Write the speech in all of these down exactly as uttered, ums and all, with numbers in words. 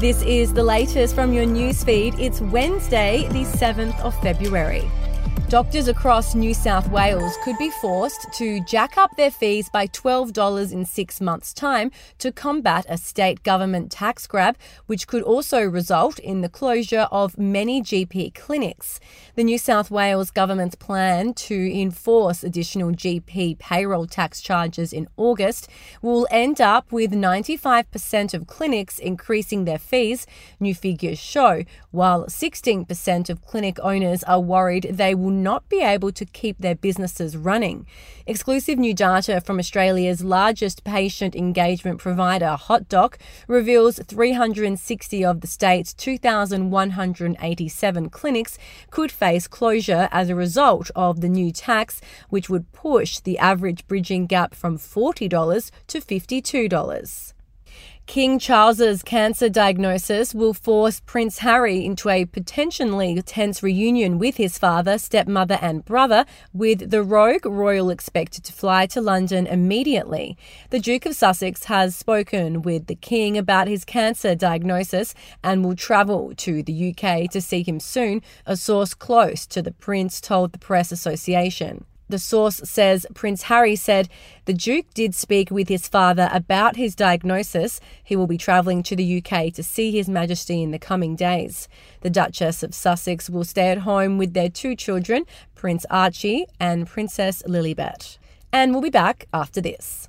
This is the latest from your newsfeed. It's Wednesday, the seventh of February. Doctors across New South Wales could be forced to jack up their fees by twelve dollars in six months' time to combat a state government tax grab, which could also result in the closure of many G P clinics. The New South Wales government's plan to enforce additional G P payroll tax charges in August will end up with ninety-five percent of clinics increasing their fees, new figures show, while sixteen percent of clinic owners are worried they will not be able to keep their businesses running. Exclusive new data from Australia's largest patient engagement provider, HotDoc, reveals three hundred sixty of the state's two thousand one hundred eighty-seven clinics could face closure as a result of the new tax, which would push the average bridging gap from forty dollars to fifty-two dollars. King Charles's cancer diagnosis will force Prince Harry into a potentially tense reunion with his father, stepmother and brother, with the rogue royal expected to fly to London immediately. The Duke of Sussex has spoken with the King about his cancer diagnosis and will travel to the U K to see him soon, a source close to the Prince told the Press Association. The source says Prince Harry said the Duke did speak with his father about his diagnosis. He will be travelling to the U K to see His Majesty in the coming days. The Duchess of Sussex will stay at home with their two children, Prince Archie and Princess Lilibet. And we'll be back after this.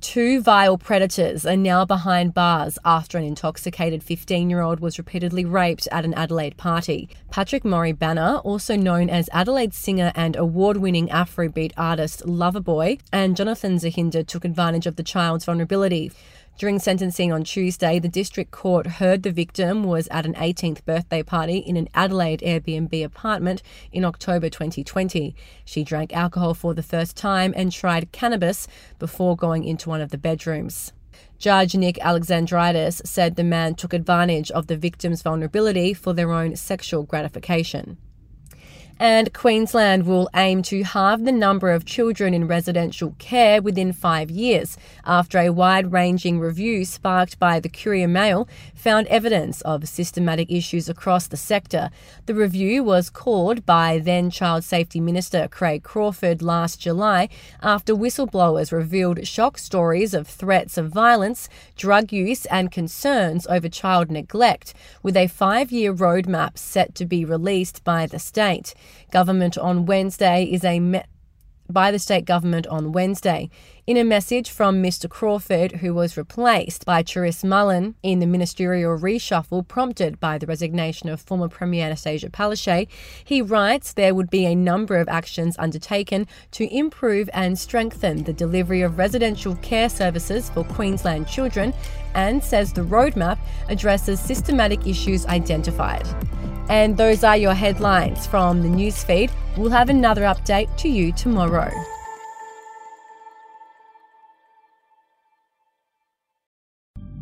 Two vile predators are now behind bars after an intoxicated fifteen-year-old was repeatedly raped at an Adelaide party. Patrick Mori Banner, also known as Adelaide singer and award-winning Afrobeat artist Loverboy, and Jonathan Zahinda took advantage of the child's vulnerability. During sentencing on Tuesday, the district court heard the victim was at an eighteenth birthday party in an Adelaide Airbnb apartment in October twenty twenty. She drank alcohol for the first time and tried cannabis before going into one of the bedrooms. Judge Nick Alexandridis said the man took advantage of the victim's vulnerability for their own sexual gratification. And Queensland will aim to halve the number of children in residential care within five years after a wide-ranging review sparked by The Courier-Mail found evidence of systematic issues across the sector. The review was called by then-Child Safety Minister Craig Crawford last July after whistleblowers revealed shock stories of threats of violence, drug use and concerns over child neglect, with a five-year roadmap set to be released by the state. Government on Wednesday is a me- by the state government on Wednesday. In a message from Mister Crawford, who was replaced by Tracy Mullen in the ministerial reshuffle prompted by the resignation of former Premier Anastasia Palaszczuk, he writes there would be a number of actions undertaken to improve and strengthen the delivery of residential care services for Queensland children, and says the roadmap addresses systematic issues identified. And those are your headlines from the newsfeed. We'll have another update to you tomorrow.